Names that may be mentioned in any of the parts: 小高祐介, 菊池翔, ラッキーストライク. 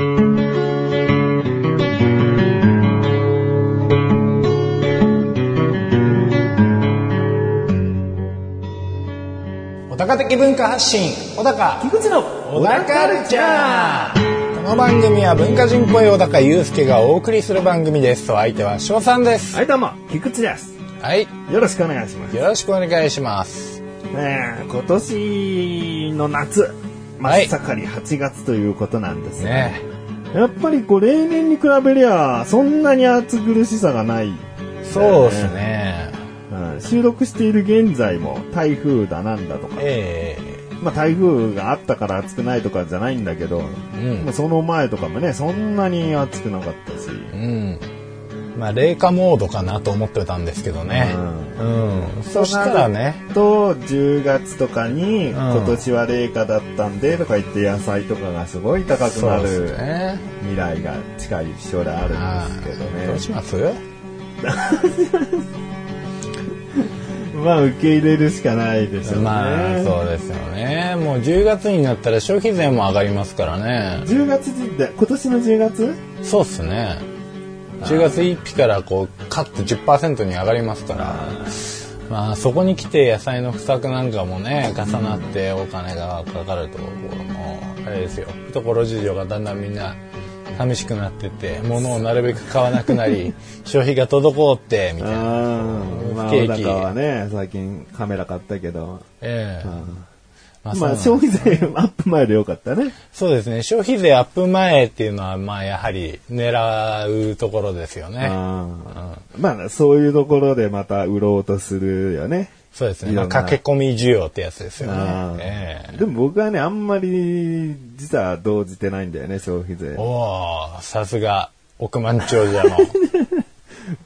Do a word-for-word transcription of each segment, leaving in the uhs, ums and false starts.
小高的文化発信、小高菊池の小高カルチャー。この番組は文化人っぽい小高祐介がお送りする番組です。お相手は翔さんです。はい、どうも菊池です。はい、よろしくお願いします。よろしくお願いします。ねえ、今年の夏真っ盛りはちがつということなんですね、はい、ね。やっぱりこう例年に比べりゃそんなに暑苦しさがない、ね、そうですね、うん、収録している現在も台風だなんだとか、えーまあ、台風があったから暑くないとかじゃないんだけど、うんまあ、その前とかもねそんなに暑くなかったし、うんまあ、冷夏モードかなと思ってたんですけどね、うんうん、そしたらねとじゅうがつとかに、うん、今年は冷夏だったんでとか言って野菜とかがすごい高くなる、ね、未来が近い将来あるんですけどね。どうしますまあ受け入れるしかないですよね。まあそうですよね。もうじゅうがつになったら消費税も上がりますからね。じゅうがつって今年のじゅうがつ？そうっすね。じゅうがつついたちからこうカット じゅっパーセント に上がりますから、あ、まあ、そこに来て野菜の不作なんかもね重なってお金がかかるところもあれですよ。懐事情がだんだんみんな寂しくなってって物をなるべく買わなくなり消費が滞ってみたいな。不景気、まあ、はね最近カメラ買ったけど、ええーまあ、まあ消費税アップ前でよかったね。そうですね、消費税アップ前っていうのはまあやはり狙うところですよね。あ、うん、まあそういうところでまた売ろうとするよね。そうですね、まあ、駆け込み需要ってやつですよね、えー、でも僕はねあんまり実は動じてないんだよね消費税。おお、さすが億万長者の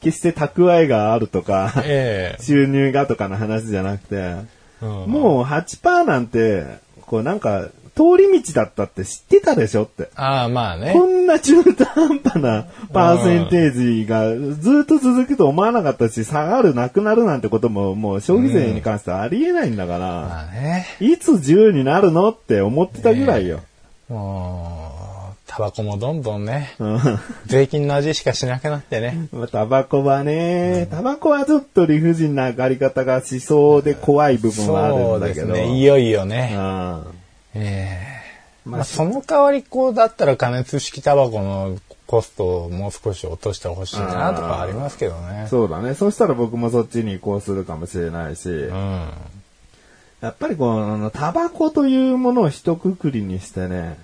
決して蓄えがあるとか、えー、収入がとかの話じゃなくて、うん、もう はちパーセント なんてこうなんか通り道だったって知ってたでしょって。ああ、まあね、こんな中途半端なパーセンテージがずっと続くと思わなかったし、下がるなくなるなんてことももう消費税に関してはありえないんだから、うんまあね、いつじゅうになるのって思ってたぐらいよ、えー、もうタバコもどんどんね税金の味しかしなくなってねタバコはね、タバコはちょっと理不尽な上がり方がしそうで怖い部分はあるんだけど、そうですね、いよいよね、うんえーまあ、その代わりこうだったら加熱式タバコのコストをもう少し落としてほしいなとかありますけどね。そうだね、そうしたら僕もそっちに移行するかもしれないし、うん、やっぱりこのタバコというものを一括りにしてね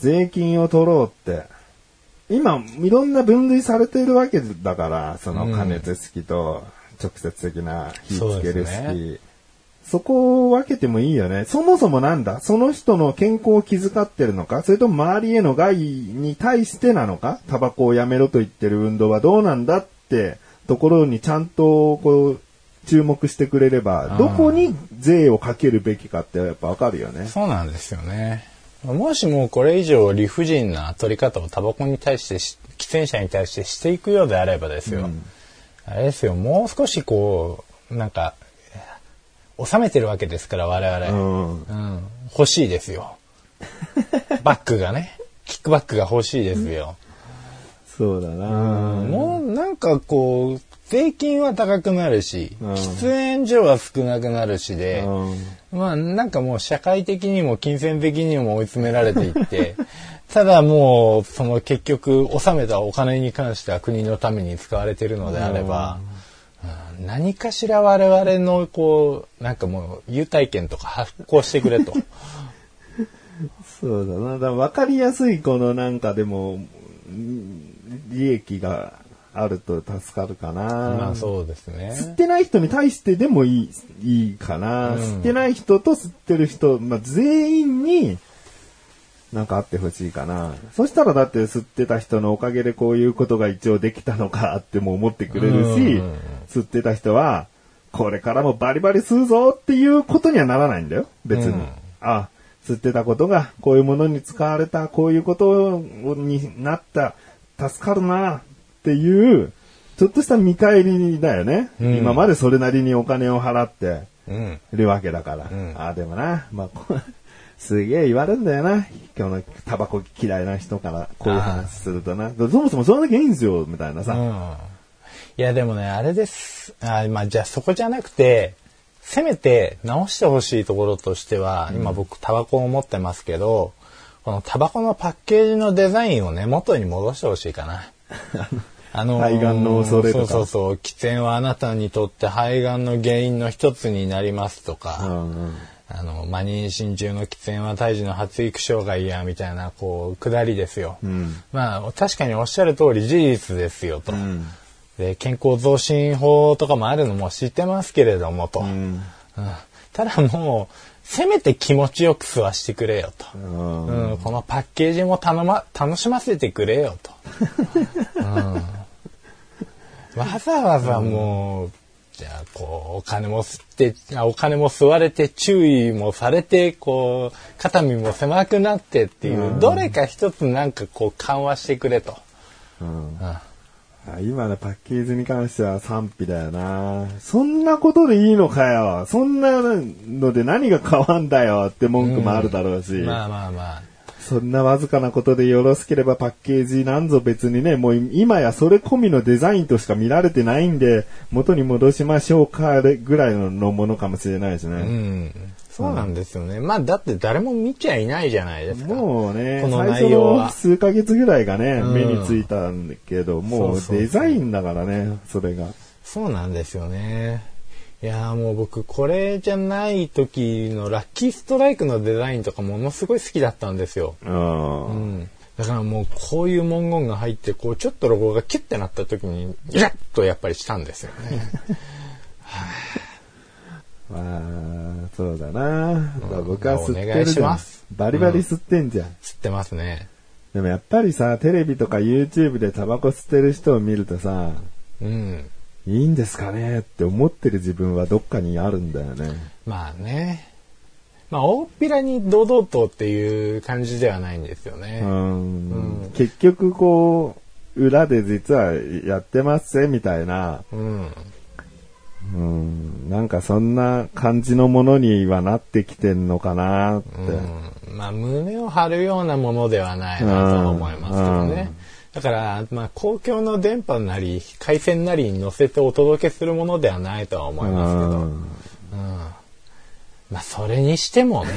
税金を取ろうって、今いろんな分類されているわけだから、その加熱式と直接的な火つける式、うん、そうですね、そこを分けてもいいよね。そもそもなんだ、その人の健康を気遣ってるのか、それとも周りへの害に対してなのか、タバコをやめろと言ってる運動はどうなんだってところにちゃんとこう注目してくれれば、どこに税をかけるべきかってやっぱ分かるよね。そうなんですよね。もしもこれ以上理不尽な取り方をタバコに対してし喫煙者に対してしていくようであればですよ、うん、あれですよ、もう少しこうなんか収めてるわけですから我々、うんうん、欲しいですよバックがね、キックバックが欲しいですよ、うん、そうだな、うん、もうなんかこう税金は高くなるし、うん、喫煙所は少なくなるしで、うん、まあなんかもう社会的にも金銭的にも追い詰められていってただもうその結局納めたお金に関しては国のために使われているのであれば、うん何かしら我々のこうなんかもう優待券とか発行してくれとそうだな、だから分かりやすいこのなんかでも利益があると助かるかな。まあそうですね、吸ってない人に対してでもいい、いいかな、うん、吸ってない人と吸ってる人、まあ、全員になんかあってほしいかな。そしたらだって吸ってた人のおかげでこういうことが一応できたのかっても思ってくれるし、吸ってた人はこれからもバリバリ吸うぞっていうことにはならないんだよ別に、うん、あ、吸ってたことがこういうものに使われた、こういうことになった、助かるなっていうちょっとした見返りだよね、うん、今までそれなりにお金を払っているわけだから、うんうん、あ、でもな、まあすげえ言われるんだよな。今日のタバコ嫌いな人からこういう話するとな。そもそもそんなだけいいんですよ、みたいなさ。うん、いや、でもね、あれです。あまあ、じゃあそこじゃなくて、せめて直してほしいところとしては、今僕タバコを持ってますけど、このタバコのパッケージのデザインをね、元に戻してほしいかな。あのー、肺がんの恐れとか。そうそうそう。喫煙はあなたにとって肺がんの原因の一つになりますとか、うんうん、あの、まあ、妊娠中の喫煙は胎児の発育障害や、みたいな、こう、くだりですよ。うん、まあ、確かにおっしゃる通り事実ですよと。うんで健康増進法とかもあるのも知ってますけれどもと、うんうん、ただもうせめて気持ちよく吸わしてくれよと、うんうん、このパッケージも頼ま楽しませてくれよと、うん、わざわざもう、うん、じゃあこうお金も吸ってお金も吸われて注意もされてこう肩身も狭くなってっていう、うん、どれか一つなんかこう緩和してくれと、うんうん今のパッケージに関しては賛否だよな。そんなことでいいのかよ。そんなので何が変わんだよって文句もあるだろうし。うん、まあまあまあ。そんなわずかなことでよろしければパッケージなんぞ別にね、もう今やそれ込みのデザインとしか見られてないんで、元に戻しましょうかぐらいのものかもしれないしね。うん。そうなんですよね。まあだって誰も見ちゃいないじゃないですか。もうね、この内容は最初の数ヶ月ぐらいがね、うん、目についたんだけど、もうデザインだからね、それが。そうなんですよね。いやもう僕これじゃない時のラッキーストライクのデザインとかものすごい好きだったんですよ。うん。だからもうこういう文言が入って、こうちょっとロゴがキュッてなった時に、イラッとやっぱりしたんですよね。はぁ。まあ、そうだな。うん、僕は吸ってるじゃん。お願いします。バリバリ吸ってんじゃん。うん、吸ってますね。でもやっぱりさ、テレビとか YouTube でタバコ吸ってる人を見るとさ、うん、いいんですかねって思ってる自分はどっかにあるんだよね。まあね。まあ、大っぴらに堂々とっていう感じではないんですよね。うんうん、結局こう、裏で実はやってますぜみたいな。うんうん、なんかそんな感じのものにはなってきてんのかなって、うん、まあ胸を張るようなものではないなと思いますけどね、うん、だからまあ公共の電波なり回線なりに乗せてお届けするものではないとは思いますけど、うんうん、まあそれにしてもね、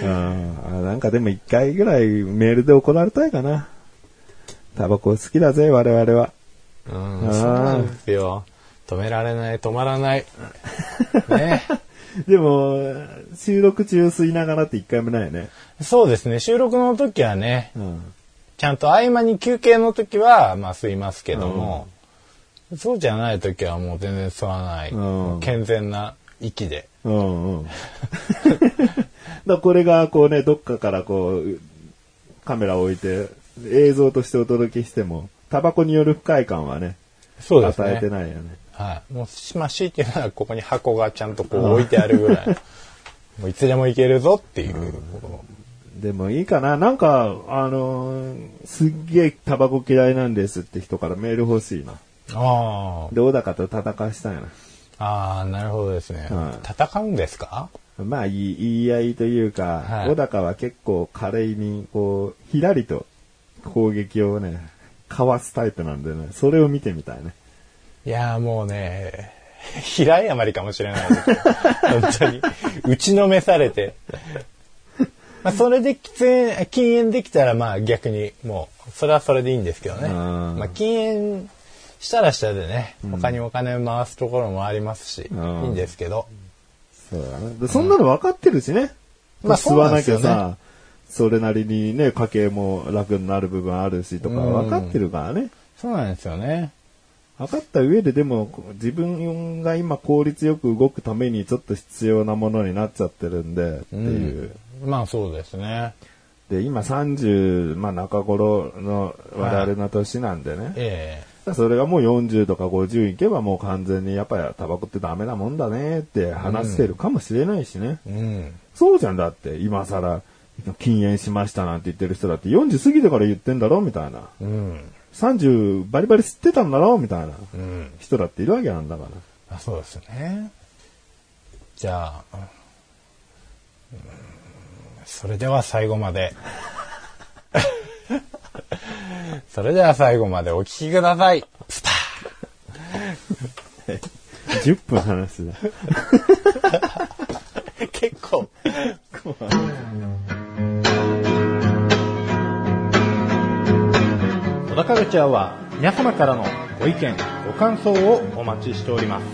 うん、なんかでも一回ぐらいメールで怒られたいかな。タバコ好きだぜ我々は。うん、そうなんですよ。止められない、止まらない。ね、でも、収録中吸いながらって一回もないよね。そうですね。収録の時はね、うん、ちゃんと合間に休憩の時は、まあ吸いますけども、うん、そうじゃない時はもう全然吸わない。うん、健全な息で。うんうん、だこれがこうね、どっかからこう、カメラを置いて、映像としてお届けしても、タバコによる不快感はね、そうですね、与えてないよね。はい。もうしましっていうのはここに箱がちゃんとこう置いてあるぐらい、もういつでも行けるぞっていう、うん。でもいいかな。なんかあのー、すっげえタバコ嫌いなんですって人からメール欲しいな。ああ。どうだかと戦わしたいな。ああ、なるほどですね。うん、戦うんですか？まあ言い、言い合いというか、はい、小高は結構華麗にこうひらりと攻撃をね。かわすタイプなんでね、それを見てみたいね。いやーもうね、平謝りかもしれないです本当に打ちのめされてまあそれで喫煙禁煙できたらまあ逆にもうそれはそれでいいんですけどね。まあ禁煙したらしたでね、他にお金を回すところもありますし、うん、いいんですけど、そうだね、そんなの分かってるしね、うん、吸わなきゃさ、まあそれなりにね家計も楽になる部分あるしとか分かってるからね、うん、そうなんですよね。分かった上ででも自分が今効率よく動くためにちょっと必要なものになっちゃってるんでっていう、うん、まあそうですね。で今さんじゅう、まあ、中頃の我々の年なんでね、はいえー、それがもうよんじゅうとかごじゅういけばもう完全にやっぱりタバコってダメなもんだねって話してるかもしれないしね、うんうん、そうじゃん。だって今更禁煙しましたなんて言ってる人だってよんじゅう過ぎてから言ってんだろみたいな、うん、さんじゅうバリバリ吸ってたんだろみたいな人だっているわけなんだから、うん、あそうですね。じゃあそれでは最後までそれでは最後までお聞きください。スターじゅっぷん話すな結構小田カルチャーは皆様からのご意見ご感想をお待ちしております。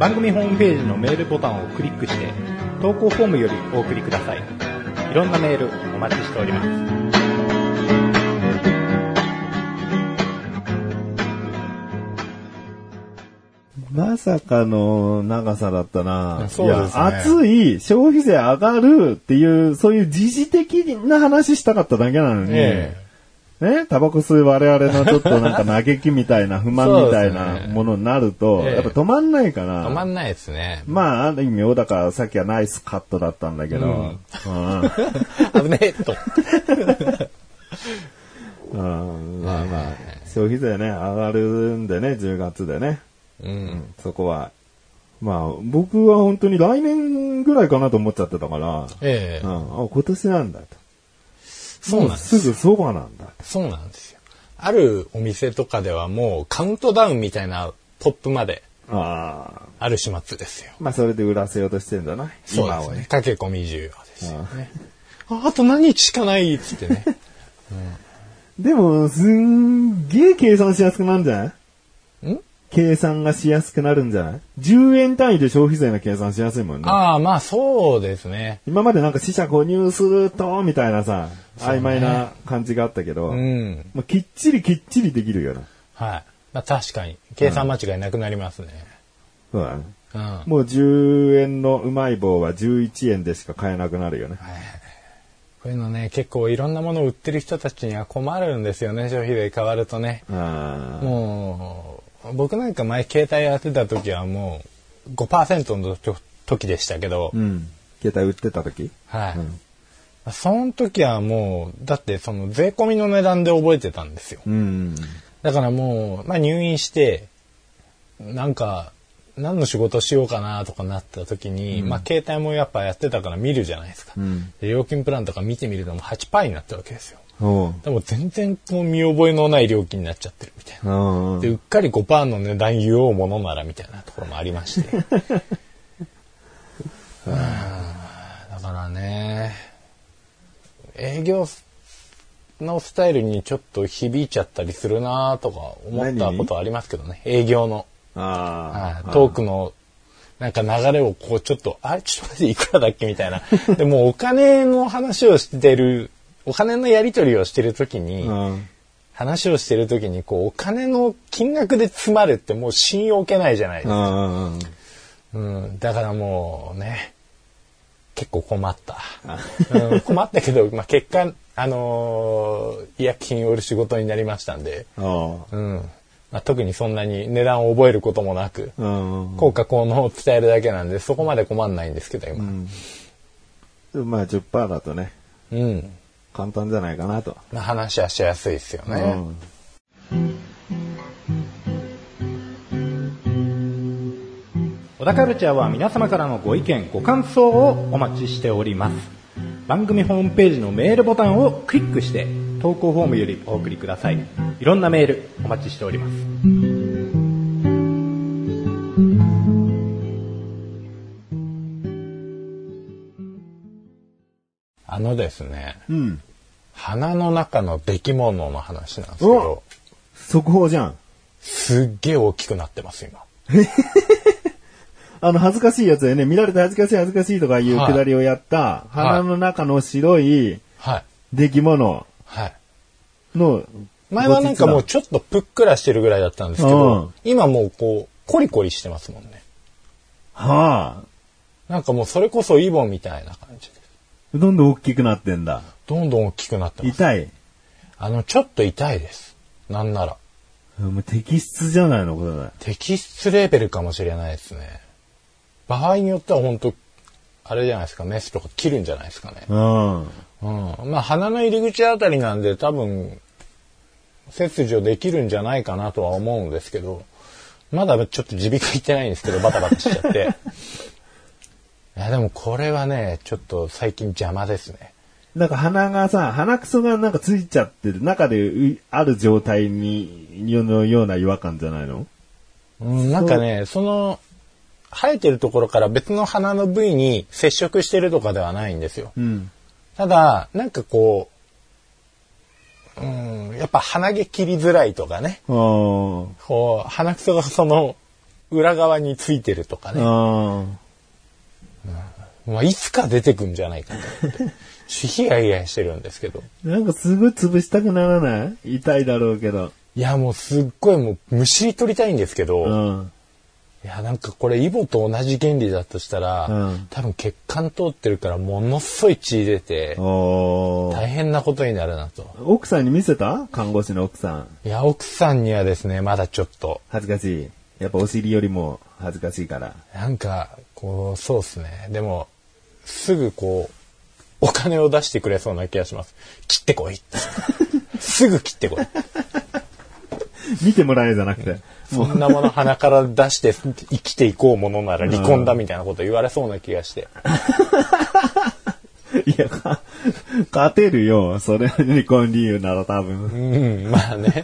番組ホームページのメールボタンをクリックして投稿フォームよりお送りください。いろんなメールお待ちしております。まさかの長さだったな。そうですね。いや、暑い、消費税上がるっていう、そういう時事的な話したかっただけなのに、ええ、ね、タバコ吸う我々のちょっとなんか嘆きみたいな不満みたいなものになると、ねええ、やっぱ止まんないから。止まんないですね。まあ、ある意味、小高、さっきはナイスカットだったんだけど、うん、危ねえと。あまあまあ、消費税ね、上がるんでね、じゅうがつでね。うん、そこはまあ僕は本当に来年ぐらいかなと思っちゃってたから、ええうん、あ今年なんだと。そうなんです。すぐそばなんだと。そうなんですよ。あるお店とかではもうカウントダウンみたいなポップまである始末ですよ。まあそれで売らせようとしてるんじゃない？そうですね。駆け込み需要ですよね。あ, あ, あと何日しかないっつってね。うん、でもすんげえ計算しやすくなるんじゃない？ん？計算がしやすくなるんじゃない ?じゅう 円単位で消費税の計算しやすいもんね。ああ、まあそうですね。今までなんか四捨五入すると、みたいなさ、曖昧な感じがあったけど、うんまあ、きっちりきっちりできるよな。はい。まあ確かに。計算間違いなくなりますね。うん、そうだね、うん。もうじゅうえんのうまい棒はじゅういちえんでしか買えなくなるよね。はい。こういうのね、結構いろんなものを売ってる人たちには困るんですよね、消費税変わるとね。あもう、僕なんか前携帯やってた時はもう ごパーセント の時でしたけど、うん、携帯売ってた時はい、うん、その時はもうだってその税込みの値段で覚えてたんですよ、うん、だからもう、まあ、入院してなんか何の仕事しようかなとかなった時に、うんまあ、携帯もやっぱやってたから見るじゃないですか、うん、で料金プランとか見てみるともう はちパーセント になったわけですよ。でも全然こう見覚えのない料金になっちゃってるみたいな。でうっかり ごパーセント の値段言おうものならみたいなところもありましてうんだからね営業のスタイルにちょっと響いちゃったりするなとか思ったことはありますけどね。営業のああトークのなんか流れをこうちょっとあれちょっと待っていくらだっけみたいなでもお金の話をしてるお金のやり取りをしてるときに、うん、話をしてるときにこうお金の金額で詰まるってもう信用受けないじゃないですか、うんうん、だからもうね結構困った、うん、困ったけど、まあ、結果、あのー、医薬品を売る仕事になりましたんで、うんまあ、特にそんなに値段を覚えることもなく、うん、効果効能を伝えるだけなんでそこまで困んないんですけど今、うん、まあ じゅっパーセント だとねうん簡単じゃないかなと。話はしやすいですよね、うん、小田カルチャーは皆様からのご意見ご感想をお待ちしております。番組ホームページのメールボタンをクリックして投稿フォームよりお送りください。いろんなメールお待ちしております。あのですね、うん、花の中の出来物の話なんですけど速報じゃん。すっげえ大きくなってます今あの恥ずかしいやつでね見られて恥ずかしい恥ずかしいとかいうくだりをやった、はい、花の中の白い出来物の前はなんかもうちょっとぷっくらしてるぐらいだったんですけど、うん、今もうこうコリコリしてますもんね。はあ、なんかもうそれこそイボみたいな感じでどんどん大きくなってんだ。どんどん大きくなってます。痛い？あの、ちょっと痛いです。なんなら。もう摘出じゃないのこれね。摘出レベルかもしれないですね。場合によっては本当あれじゃないですか、メスとか切るんじゃないですかね。うん。うん。まあ、鼻の入り口あたりなんで多分、切除できるんじゃないかなとは思うんですけど、まだちょっと耳鼻科行ってないんですけど、バタバタしちゃって。いやでもこれはねちょっと最近邪魔ですね。なんか鼻がさ、鼻くそがなんかついちゃってる中である状態にのような違和感じゃないの？うん、なんかね、その生えてるところから別の鼻の部位に接触してるとかではないんですよ。うん、ただなんかこう、うん、やっぱ鼻毛切りづらいとかね。あこう鼻くそがその裏側についてるとかね。あまあ、いつか出てくんじゃないかと思ってヒヤヒヤしてるんですけど、なんかすごい潰したくならない？痛いだろうけど、いやもうすっごいもうむしり取りたいんですけど、うん、いやなんかこれイボと同じ原理だとしたら、うん、多分血管通ってるからものすごい血出て大変なことになるなと。奥さんに見せた？看護師の奥さん。いや奥さんにはですねまだちょっと恥ずかしい。やっぱお尻よりも恥ずかしいからなんかこうそうですね。でもすぐこうお金を出してくれそうな気がします。切ってこいってすぐ切ってこい見てもらえじゃなくてそんなもの鼻から出して生きていこうものなら離婚だみたいなこと言われそうな気がしていや勝てるよそれ離婚理由なら多分うんまあね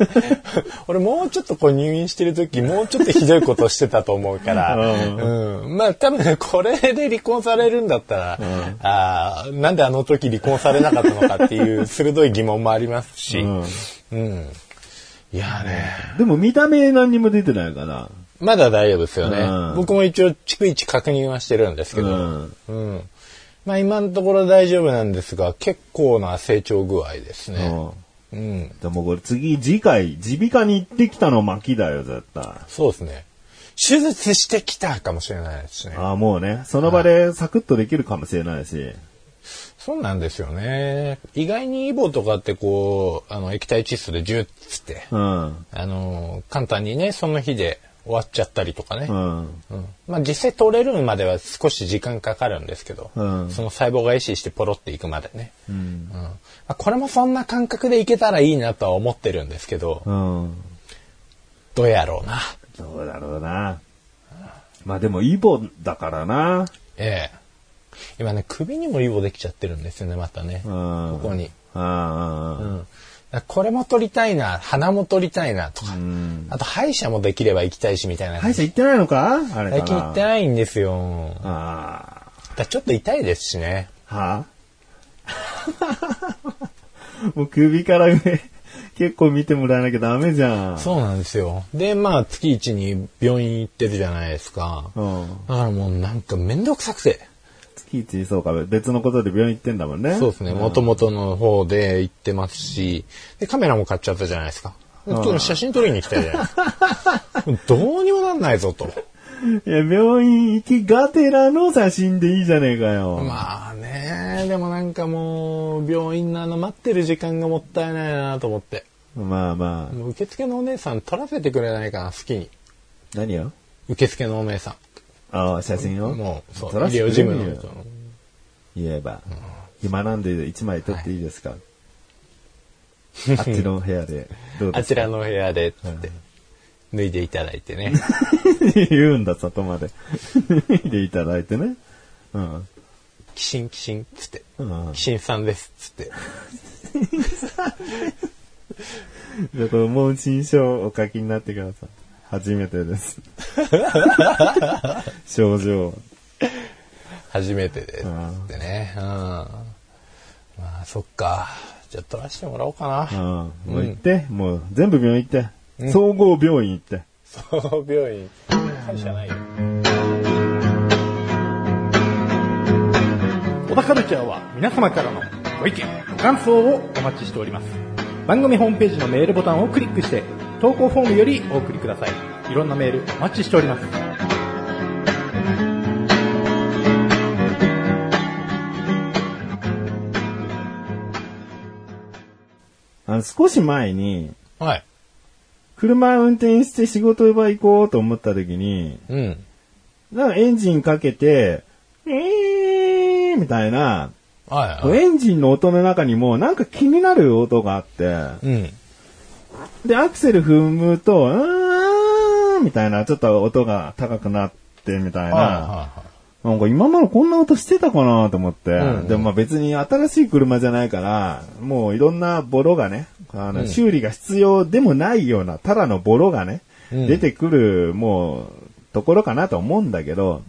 俺もうちょっとこう入院してる時もうちょっとひどいことしてたと思うからうんまあ多分これで離婚されるんだったら、うん、あなんであの時離婚されなかったのかっていう鋭い疑問もありますしうん、うん、いやねでも見た目何にも出てないからまだ大丈夫ですよね、うん、僕も一応逐一確認はしてるんですけどうん、うんまあ、今のところ大丈夫なんですが結構な成長具合ですね、うん、でもこれ次次回耳鼻科に行ってきたの巻きだよ絶対。そうですね手術してきたかもしれないですね。あもうねその場でサクッとできるかもしれないし、はい、そうなんですよね。意外にイボとかってこうあの液体窒素でジュッつって、うん、あの簡単にねその日で終わっちゃったりとかね、うんうん、まあ実際取れるまでは少し時間かかるんですけど、うん、その細胞が壊死してポロっていくまでね、うんうんまあ、これもそんな感覚でいけたらいいなとは思ってるんですけど、うん、どうやろうなどうだろうなまあでもイボだからな、ええ、今ね首にもイボできちゃってるんですよねまたね、うん、ここにああ、うんこれも取りたいな、鼻も取りたいなとか、うん、あと歯医者もできれば行きたいしみたいな。歯医者行ってないのか？あれかな。最近行ってないんですよ。ああ。だちょっと痛いですしね。はあ、もう首から上結構見てもらわなきゃダメじゃん。そうなんですよ。でまあ月一に病院行ってるじゃないですか。うん、だからもうなんかめんどくさくて。月一そうか別のことで病院行ってんだもんね。そうですね。元々の方で行ってますし、でカメラも買っちゃったじゃないですか。今日写真撮りに来たじゃないですか。どうにもなんないぞと。いや病院行きがてらの写真でいいじゃねえかよ。まあね、でもなんかもう病院のあの待ってる時間がもったいないなと思って。まあまあ。受付のお姉さん撮らせてくれないかな好きに。何よ？受付のお姉さん。ああ写真をもうそう医療事務の言えば、うん、今なんでいちまい撮っていいですか、はい、あっちの部屋でどうですかあちらの部屋でって脱いでいただいてね言うんだ外まで脱いでいただいてねうん寄進寄進つって寄進さんですつってじゃあこの問診票をお書きになってください。初めてです症状初めてですってね、うん、まあそっかじゃあ取らせてもらおうかな、うん、もう行って、うん、もう全部病院行って、うん、総合病院行って総合病院歯医者ないよ。小田カルチャーは皆様からのご意見ご感想をお待ちしております。番組ホームページのメールボタンをクリックして投稿フォームよりお送りください。いろんなメールお待ちしております。あの少し前に、はい、車運転して仕事場行こうと思った時に、うん、なんかエンジンかけてえーみたいな、はいはい、エンジンの音の中にもなんか気になる音があって、うんで、アクセル踏むと、うーんみたいな、ちょっと音が高くなってみたいな。はいはいはなんか今までこんな音してたかなと思って、うんうん、でもまあ別に新しい車じゃないから、もういろんなボロがね、あの修理が必要でもないような、ただのボロがね、うん、出てくるもうところかなと思うんだけど、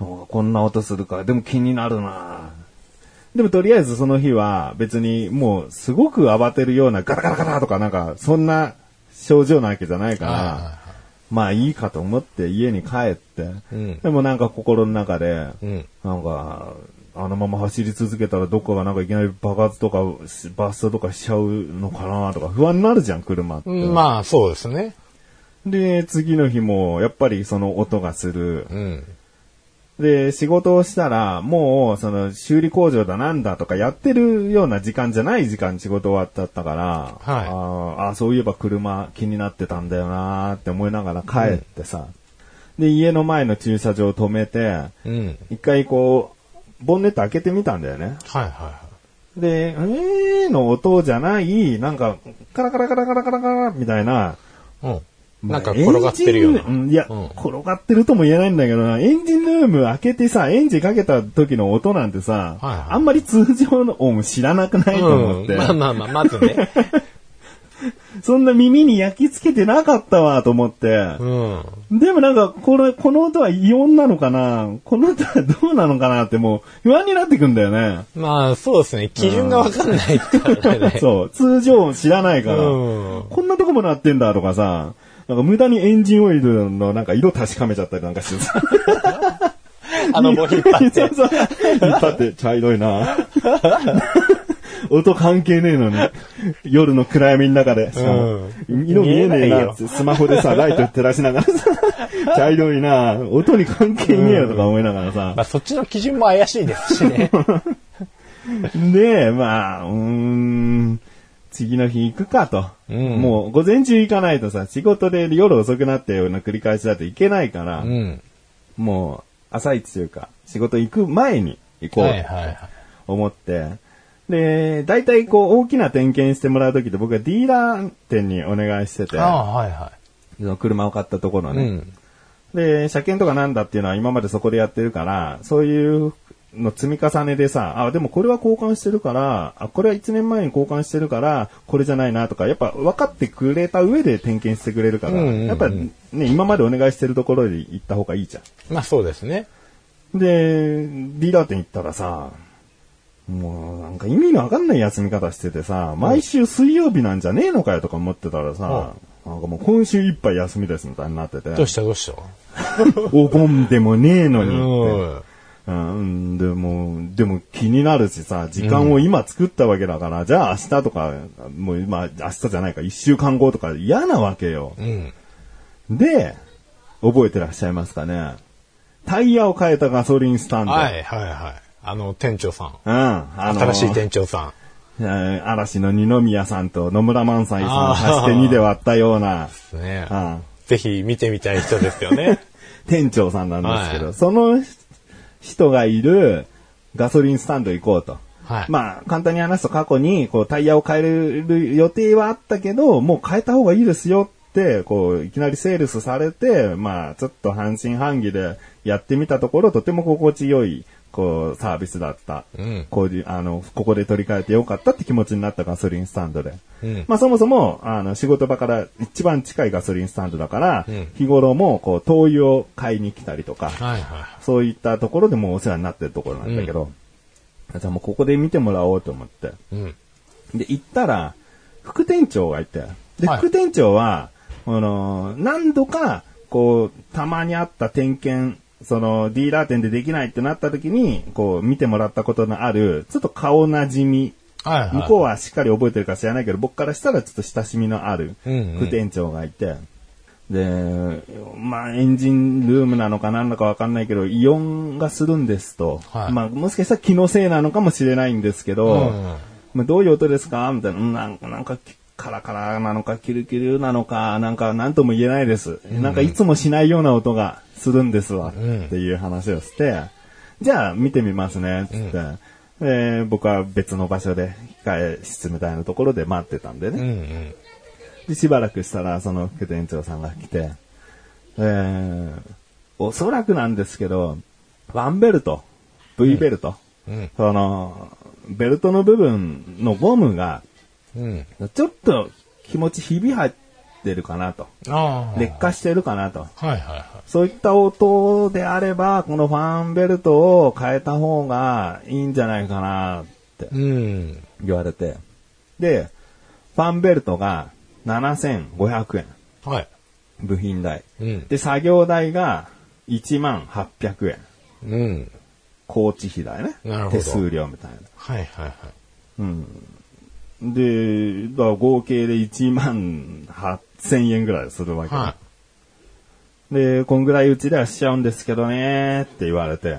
うん、こんな音するから、でも気になるな。でもとりあえずその日は別にもうすごく慌てるようなガラガラガラとかなんかそんな症状なわけじゃないから、まあいいかと思って家に帰って、うん、でもなんか心の中で、うん、なんかあのまま走り続けたらどっかがなんかいきなり爆発とかバーストとかしちゃうのかなとか不安になるじゃん車って、うん、まあそうですね。で次の日もやっぱりその音がする、うん、で仕事をしたらもうその修理工場だなんだとかやってるような時間じゃない時間仕事終わっちゃったから、はい、ああそういえば車気になってたんだよなーって思いながら帰ってさ、うん、で家の前の駐車場止めて、うん、一回こうボンネット開けてみたんだよね。はいはいはい。でえーの音じゃないなんかカラカラカラカラカラカラみたいな、うんなんか転がってるような。うん、いや、うん、転がってるとも言えないんだけどな、エンジンルーム開けてさ、エンジンかけた時の音なんてさ、はいはい、あんまり通常の音知らなくないと思って。うん、まあまあまあ、まずね。そんな耳に焼き付けてなかったわと思って。うん、でもなんか、これ、この音は異音なのかな、この音はどうなのかなってもう不安になってくんだよね。まあそうですね。基準がわかんないからね。そう。通常音知らないから、うん。こんなとこも鳴ってんだとかさ。なんか無駄にエンジンオイルのなんか色確かめちゃったりなんかしてさ。あの棒引っ張って。そうそう引っ張って茶色いな。音関係ねえのに。夜の暗闇の中で。うん、色見えねえな。スマホでさ、ライト照らしながらさ。茶色いな。音に関係ねえよとか思いながらさ。まあそっちの基準も怪しいですしね。で、まあ、うーん。次の日行くかと、うん、もう午前中行かないとさ仕事で夜遅くなったような繰り返しだといけないから、うん、もう朝一というか仕事行く前に行こうと思って、はいはいはい、で大体こう大きな点検してもらう時って僕はディーラー店にお願いしてて、あ、はいはい、車を買ったところね、うん、で車検とかなんだっていうのは今までそこでやってるからそういうの積み重ねでさ、あ、でもこれは交換してるから、あ、これはいちねんまえに交換してるから、これじゃないなとか、やっぱ分かってくれた上で点検してくれるから、うんうんうん、やっぱね、今までお願いしてるところで行った方がいいじゃん。まあそうですね。で、ディーラー店行ったらさ、もうなんか意味のわかんない休み方しててさ、毎週水曜日なんじゃねえのかよとか思ってたらさ、うん、なんかもう今週いっぱい休みですみたいになってて。どうしたどうしたお盆でもねえのにって。うん、でも、でも気になるしさ、時間を今作ったわけだから、うん、じゃあ明日とか、もう今、明日じゃないか、一週間後とか嫌なわけよ、うん。で、覚えてらっしゃいますかね。タイヤを変えたガソリンスタンド。はいはいはい。あの、店長さん。うん。あの新しい店長さん。嵐の二宮さんと野村萬斎さんを足してにで割ったような。ですね、うん。ぜひ見てみたい人ですよね。店長さんなんですけど、はい、その人がいるガソリンスタンド行こうと、はい、まあ簡単に話すと過去にこうタイヤを変える予定はあったけどもう変えた方がいいですよってこういきなりセールスされて、まあちょっと半信半疑でやってみたところとても心地よいこうサービスだった、うん、こうあのここで取り替えてよかったって気持ちになったガソリンスタンドで、うん、まあそもそもあの仕事場から一番近いガソリンスタンドだから、うん、日頃もこう灯油を買いに来たりとか、はいはい、そういったところでもうお世話になってるところなんだけど、うん、じゃあもうここで見てもらおうと思って、うん、で行ったら副店長がいて、で、はい、副店長はあのー、何度かこうたまにあった点検そのディーラー店でできないってなった時にこう見てもらったことのあるちょっと顔なじみ、はいはい、向こうはしっかり覚えてるか知らないけど僕からしたらちょっと親しみのある副店長がいて、うんうん、でまあエンジンルームなのか何だかわかんないけど異音がするんですと、はい、まあもしかしたら気のせいなのかもしれないんですけど、うんうんまあ、どういう音ですかみたいな、なんかなんかカラカラなのかキルキルなのかなんか何とも言えないです、うん、なんかいつもしないような音がするんですわっていう話をして、うん、じゃあ見てみますねつって、うんえー、僕は別の場所で控え室みたいなところで待ってたんでね、うんうん、でしばらくしたらその副店長さんが来て、えー、おそらくなんですけどワンベルト、V ベルト、うんうん、そのベルトの部分のゴムが、うん、ちょっと気持ちひび入ってるかなと、あ劣化してるかなと、はいはいはい、そういった音であればこのファンベルトを変えた方がいいんじゃないかなって言われて、うん、でファンベルトがななせんごひゃくえん、はい、部品代、うん、で作業代がいちまんはっぴゃくえん、うん、工事費だよね、手数料みたいな、はいはいはい、うん、でだから合計でいちまんはっせんえんぐらいするわけ、はい、でこんぐらいうちではしちゃうんですけどねって言われて、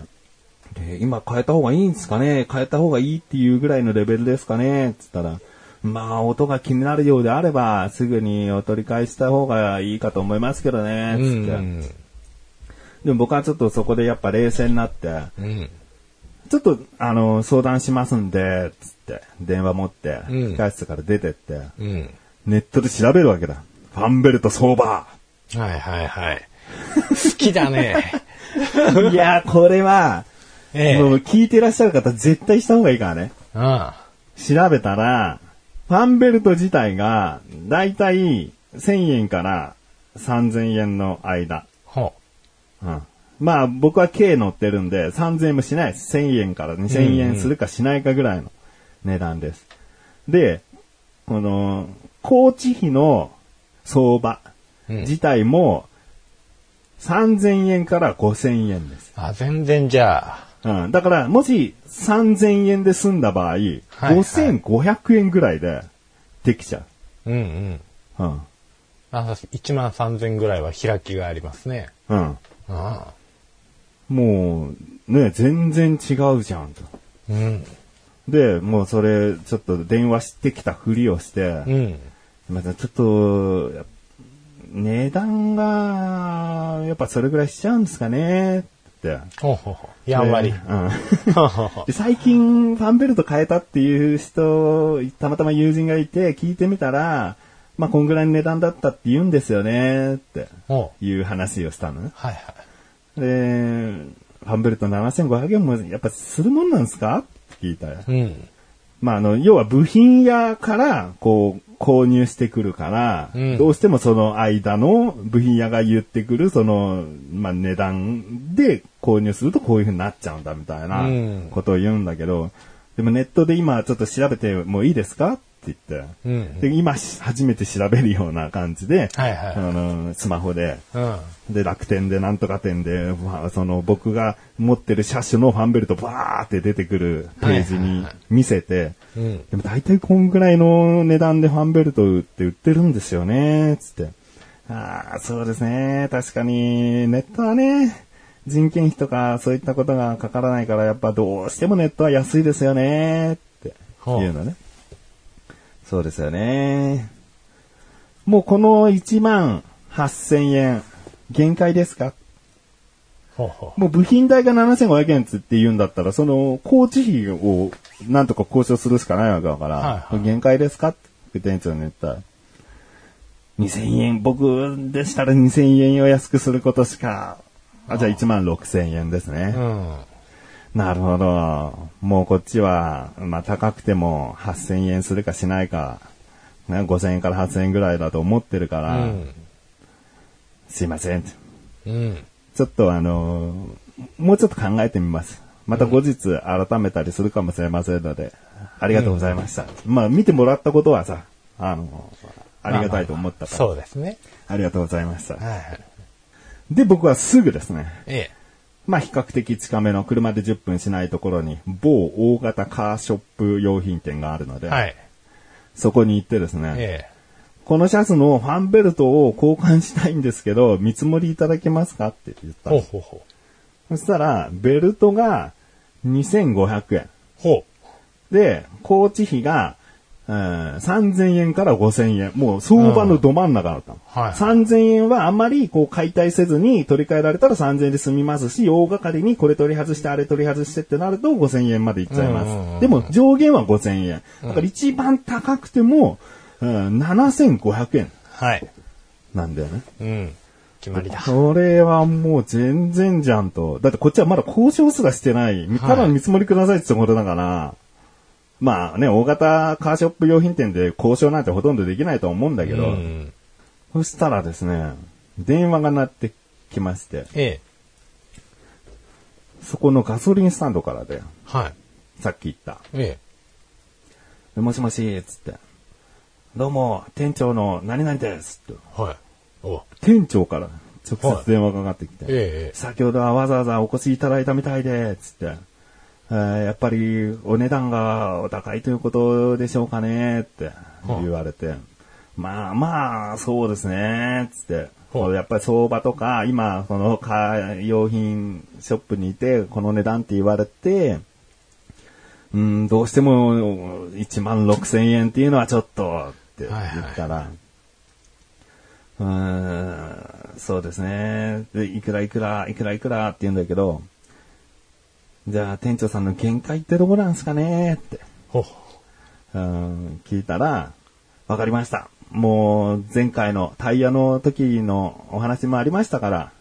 で今変えた方がいいんですかね、変えた方がいいっていうぐらいのレベルですかねっつったら、まあ音が気になるようであればすぐにお取り返した方がいいかと思いますけどねっつって、うんうん、でも僕はちょっとそこでやっぱ冷静になって、うん、ちょっとあの相談しますんでっつって電話持って控室から出てって、うん、ネットで調べるわけだ、ファンベルト相場、はいはいはい、好きだねいやこれは、ええ、もう聞いてらっしゃる方絶対した方がいいからね。ああ、調べたらファンベルト自体がだいたいせんえんからさんぜんえんの間、はあ、うん、まあ僕は K 乗ってるんでさんぜんえんもしないです。せんえんからにせんえんするかしないかぐらいの値段です。でこの工事費の相場自体もさんぜんえんからごせんえんです。あ、全然じゃあ、うん、だから、もし、さんぜんえんで済んだ場合、はいはい、ごせんごひゃくえんぐらいで、できちゃう。うんうん。うん。あ、いちまんさんぜんぐらいは開きがありますね。うん。ああ。もう、ね、全然違うじゃんと。うん。で、もうそれ、ちょっと電話してきたふりをして、うん。またちょっと、値段が、やっぱそれぐらいしちゃうんですかね。ほうほうほう、やんわり、うん、で最近ファンベルト変えたっていう人たまたま友人がいて聞いてみたら、まあこんぐらいの値段だったって言うんですよねっていう話をしたのね、はいはい、でファンベルトななせんごひゃくえんもやっぱするもんなんですかって聞いたら、うん、まああの要は部品屋からこう購入してくるから、うん、どうしてもその間の部品屋が言ってくるその、まあ、値段で購入するとこういう風になっちゃうんだみたいなことを言うんだけど、うん、でもネットで今ちょっと調べてもいいですかって言って、うんうん、で今初めて調べるような感じで、はいはいはい、あのスマホで、うん、で楽天でなんとか店で、まあ、その僕が持ってる車種のファンベルトバーって出てくるページに見せて、はいはいはい、うん、でも大体こんぐらいの値段でファンベルトって売ってるんですよねつって、ああそうですね、確かにネットはね人件費とかそういったことがかからないからやっぱどうしてもネットは安いですよねっていうのね、はあ、そうですよね、もうこのいちまんはっせんえん限界ですか、もう部品代がななせんごひゃくえんつって言うんだったらその工事費をなんとか交渉するしかないわけだから、はいはい、限界ですかって店長に言ったら、にせんえん、僕でしたらにせんえんを安くすることしか、あ、じゃあいちまんろくせんえんですね、うん、なるほど、もうこっちは、まあ、高くてもはっせんえんするかしないか、ね、ごせんえんからはっせんえんぐらいだと思ってるから、うん、すいません、うんちょっとあのー、もうちょっと考えてみます。また後日改めたりするかもしれませんので、うん、ありがとうございました。うん、まあ見てもらったことはさ、あのー、ありがたいと思ったから、まあまあまあ。そうですね。ありがとうございました。はい、で、僕はすぐですね、ええ、まあ比較的近めの車でじゅっぷんしないところに某大型カーショップ用品店があるので、はい、そこに行ってですね、ええ、このシャツのファンベルトを交換したいんですけど見積もりいただけますかって言った。ほうほうほう。そしたらベルトがにせんごひゃくえん。ほう。で工事費が、うん、さんぜんえんからごせんえん。もう相場のど真ん中だったの、うん、はい、さんぜんえんはあんまりこう解体せずに取り替えられたらさんぜんえんで済みますし、大掛かりにこれ取り外してあれ取り外してってなるとごせんえんまでいっちゃいます、うんうんうん、でも上限はごせんえんだから一番高くても、うん、ななせんごひゃくえんなんだよね、はい、うん、決まりだ。これはもう全然じゃんと。だってこっちはまだ交渉すらしてない。ただ見積もりくださいってところだから、はい、まあね、大型カーショップ用品店で交渉なんてほとんどできないと思うんだけど、うん、そしたらですね、電話が鳴ってきまして、ええ、そこのガソリンスタンドからで、はい、さっき言った。ええ、もしもし、つって。どうも、店長の何々です。はい。お店長から直接電話がかかってきて、はいええ、先ほどはわざわざお越しいただいたみたいで、つって、えー、やっぱりお値段がお高いということでしょうかね、って言われて、はあ、まあまあ、そうですね、つって、はあ、やっぱり相場とか、今、そのカー用品ショップにいて、この値段って言われて、うん、どうしてもいちまんろくせんえんっていうのはちょっと、って言ったら、はいはい、うーんそうですねで。いくらいくら、いくらいくらって言うんだけど、じゃあ店長さんの限界ってどこなんですかねってほううん聞いたら、わかりました。もう前回のタイヤの時のお話もありましたから、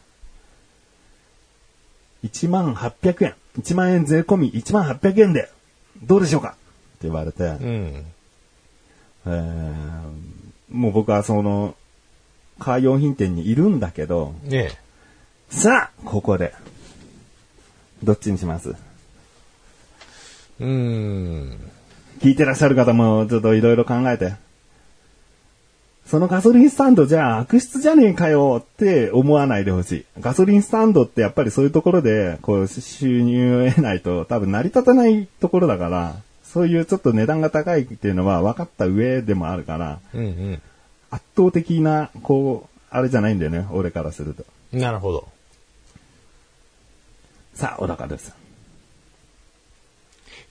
いちまんはっぴゃくえん、いちまんえん税込みいちまんはっぴゃくえんで、どうでしょうかって言われて、うんえー、もう僕はその、カー用品店にいるんだけど、ね、さあここでどっちにします？うーん聞いてらっしゃる方もちょっといろいろ考えて、そのガソリンスタンドじゃ悪質じゃねえかよって思わないでほしい。ガソリンスタンドってやっぱりそういうところでこう収入を得ないと多分成り立たないところだから、そういうちょっと値段が高いっていうのは分かった上でもあるから、うんうん圧倒的な、こう、あれじゃないんだよね、俺からすると。なるほど。さあ、小高です。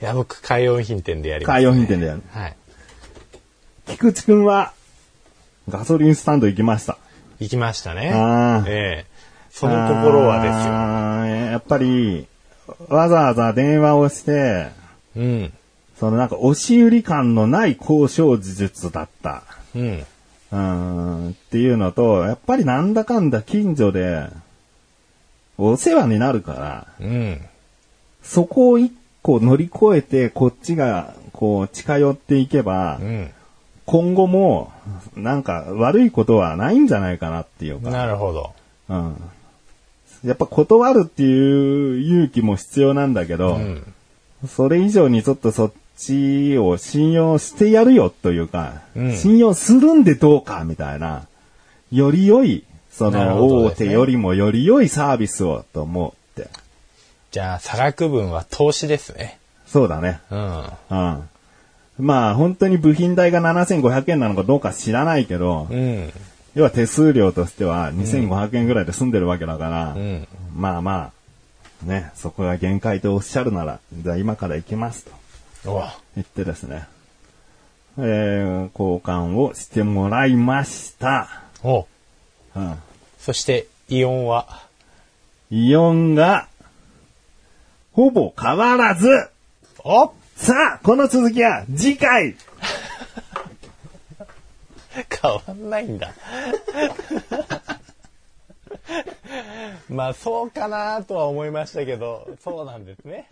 いや、僕、海洋品店でやります、ね。海洋品店でやる。はい。菊池くんは、ガソリンスタンド行きました。行きましたね。あええ。その心はですよ。あやっぱり、わざわざ電話をして、うん。そのなんか、押し売り感のない交渉技術だった。うん。うんっていうのと、やっぱりなんだかんだ近所でお世話になるから、うん、そこを一個乗り越えてこっちがこう近寄っていけば、うん、今後もなんか悪いことはないんじゃないかなっていうか。なるほど。うん、やっぱ断るっていう勇気も必要なんだけど、うん、それ以上にちょっとそっちを信用してやるよというか、うん、信用するんでどうかみたいな、より良いその大手よりもより良いサービスをと思って、ね、じゃあ差額分は投資ですね。そうだね、うんうん、まあ本当に部品代がななせんごひゃくえんなのかどうか知らないけど、うん、要は手数料としてはにせんごひゃくえんぐらいで済んでるわけだから、うん、まあまあね、そこが限界とおっしゃるなら、じゃあ今から行きますと言ってですね、えー、交換をしてもらいました。おう、うん、そしてイオンはイオンがほぼ変わらず。おさあこの続きは次回。変わんないんだ。まあそうかなとは思いましたけど、そうなんですね。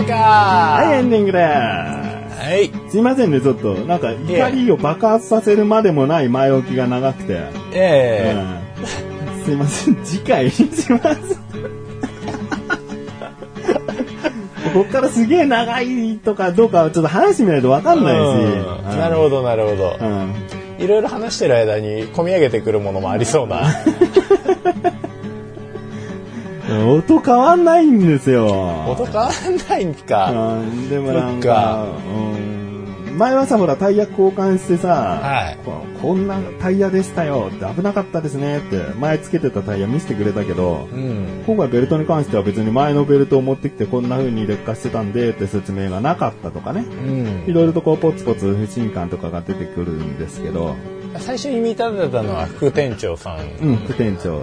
はい、エンディングでーす。はい。すいませんね、ちょっと、なんか、怒りを爆発させるまでもない前置きが長くて。ええーうん。すいません、次回にします。こっからすげえ長いとかどうか、ちょっと話してみないとわかんないし、うんうん。なるほど、なるほど。いろいろ話してる間に、込み上げてくるものもありそうな。音変わんないんですよ。音変わんないんか。うん、でもなんか、うん、前はさ、ほらタイヤ交換してさ、はい、こ, こんなタイヤでしたよって危なかったですねって前つけてたタイヤ見せてくれたけど、うん、今回ベルトに関しては別に前のベルトを持ってきてこんな風に劣化してたんでって説明がなかったとかね、いろいろとこうポツポツ不信感とかが出てくるんですけど、最初に見立てたのは副店長さん、ね、うん、副店長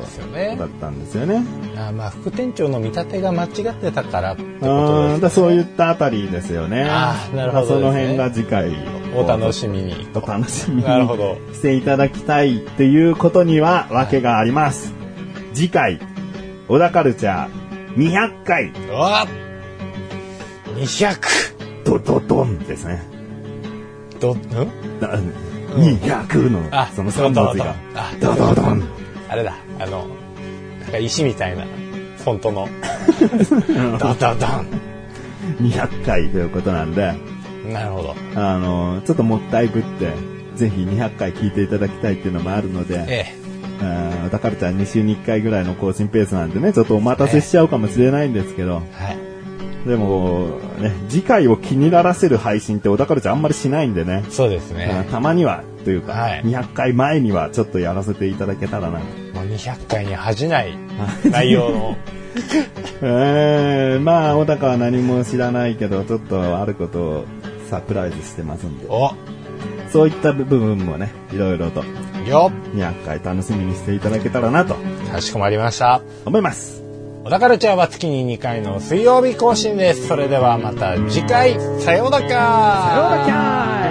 だったんですよね。あ、まあ副店長の見立てが間違ってたからってことですね。あ、だそういったあたりですよね。あ、なるほど、ね、その辺が次回お楽しみにお楽しみになるほどしていただきたいということには訳があります、はい、次回小田カルチャーにひゃっかいわにひゃくドドドンですね。どんにひゃくの、うん、そのさん文字がドドドン、あれだ、あのなんか石みたいなフォントのドドドンにひゃっかいということなんで、なるほど、あのちょっともったいぶってぜひにひゃっかい聞いていただきたいっていうのもあるので、ええ、あ、だからちゃんにしゅうにいっかいぐらいの更新ペースなんでね、ちょっとお待たせしちゃうかもしれないんですけど、ね、はい、でも、ね、次回を気にならせる配信って小田カルチャーあんまりしないんでね。そうですね。たまにはというか、はい、にひゃっかいまえにはちょっとやらせていただけたらな。もうにひゃっかいに恥じない内容の、えー、まあ小高は何も知らないけどちょっとあることをサプライズしてますんで、お、そういった部分もね、いろいろとよにひゃっかい楽しみにしていただけたらなと、かしこまりました思います。小田カルチャーは月ににかいの水曜日更新です。それではまた次回、さようだかー。さようだかー。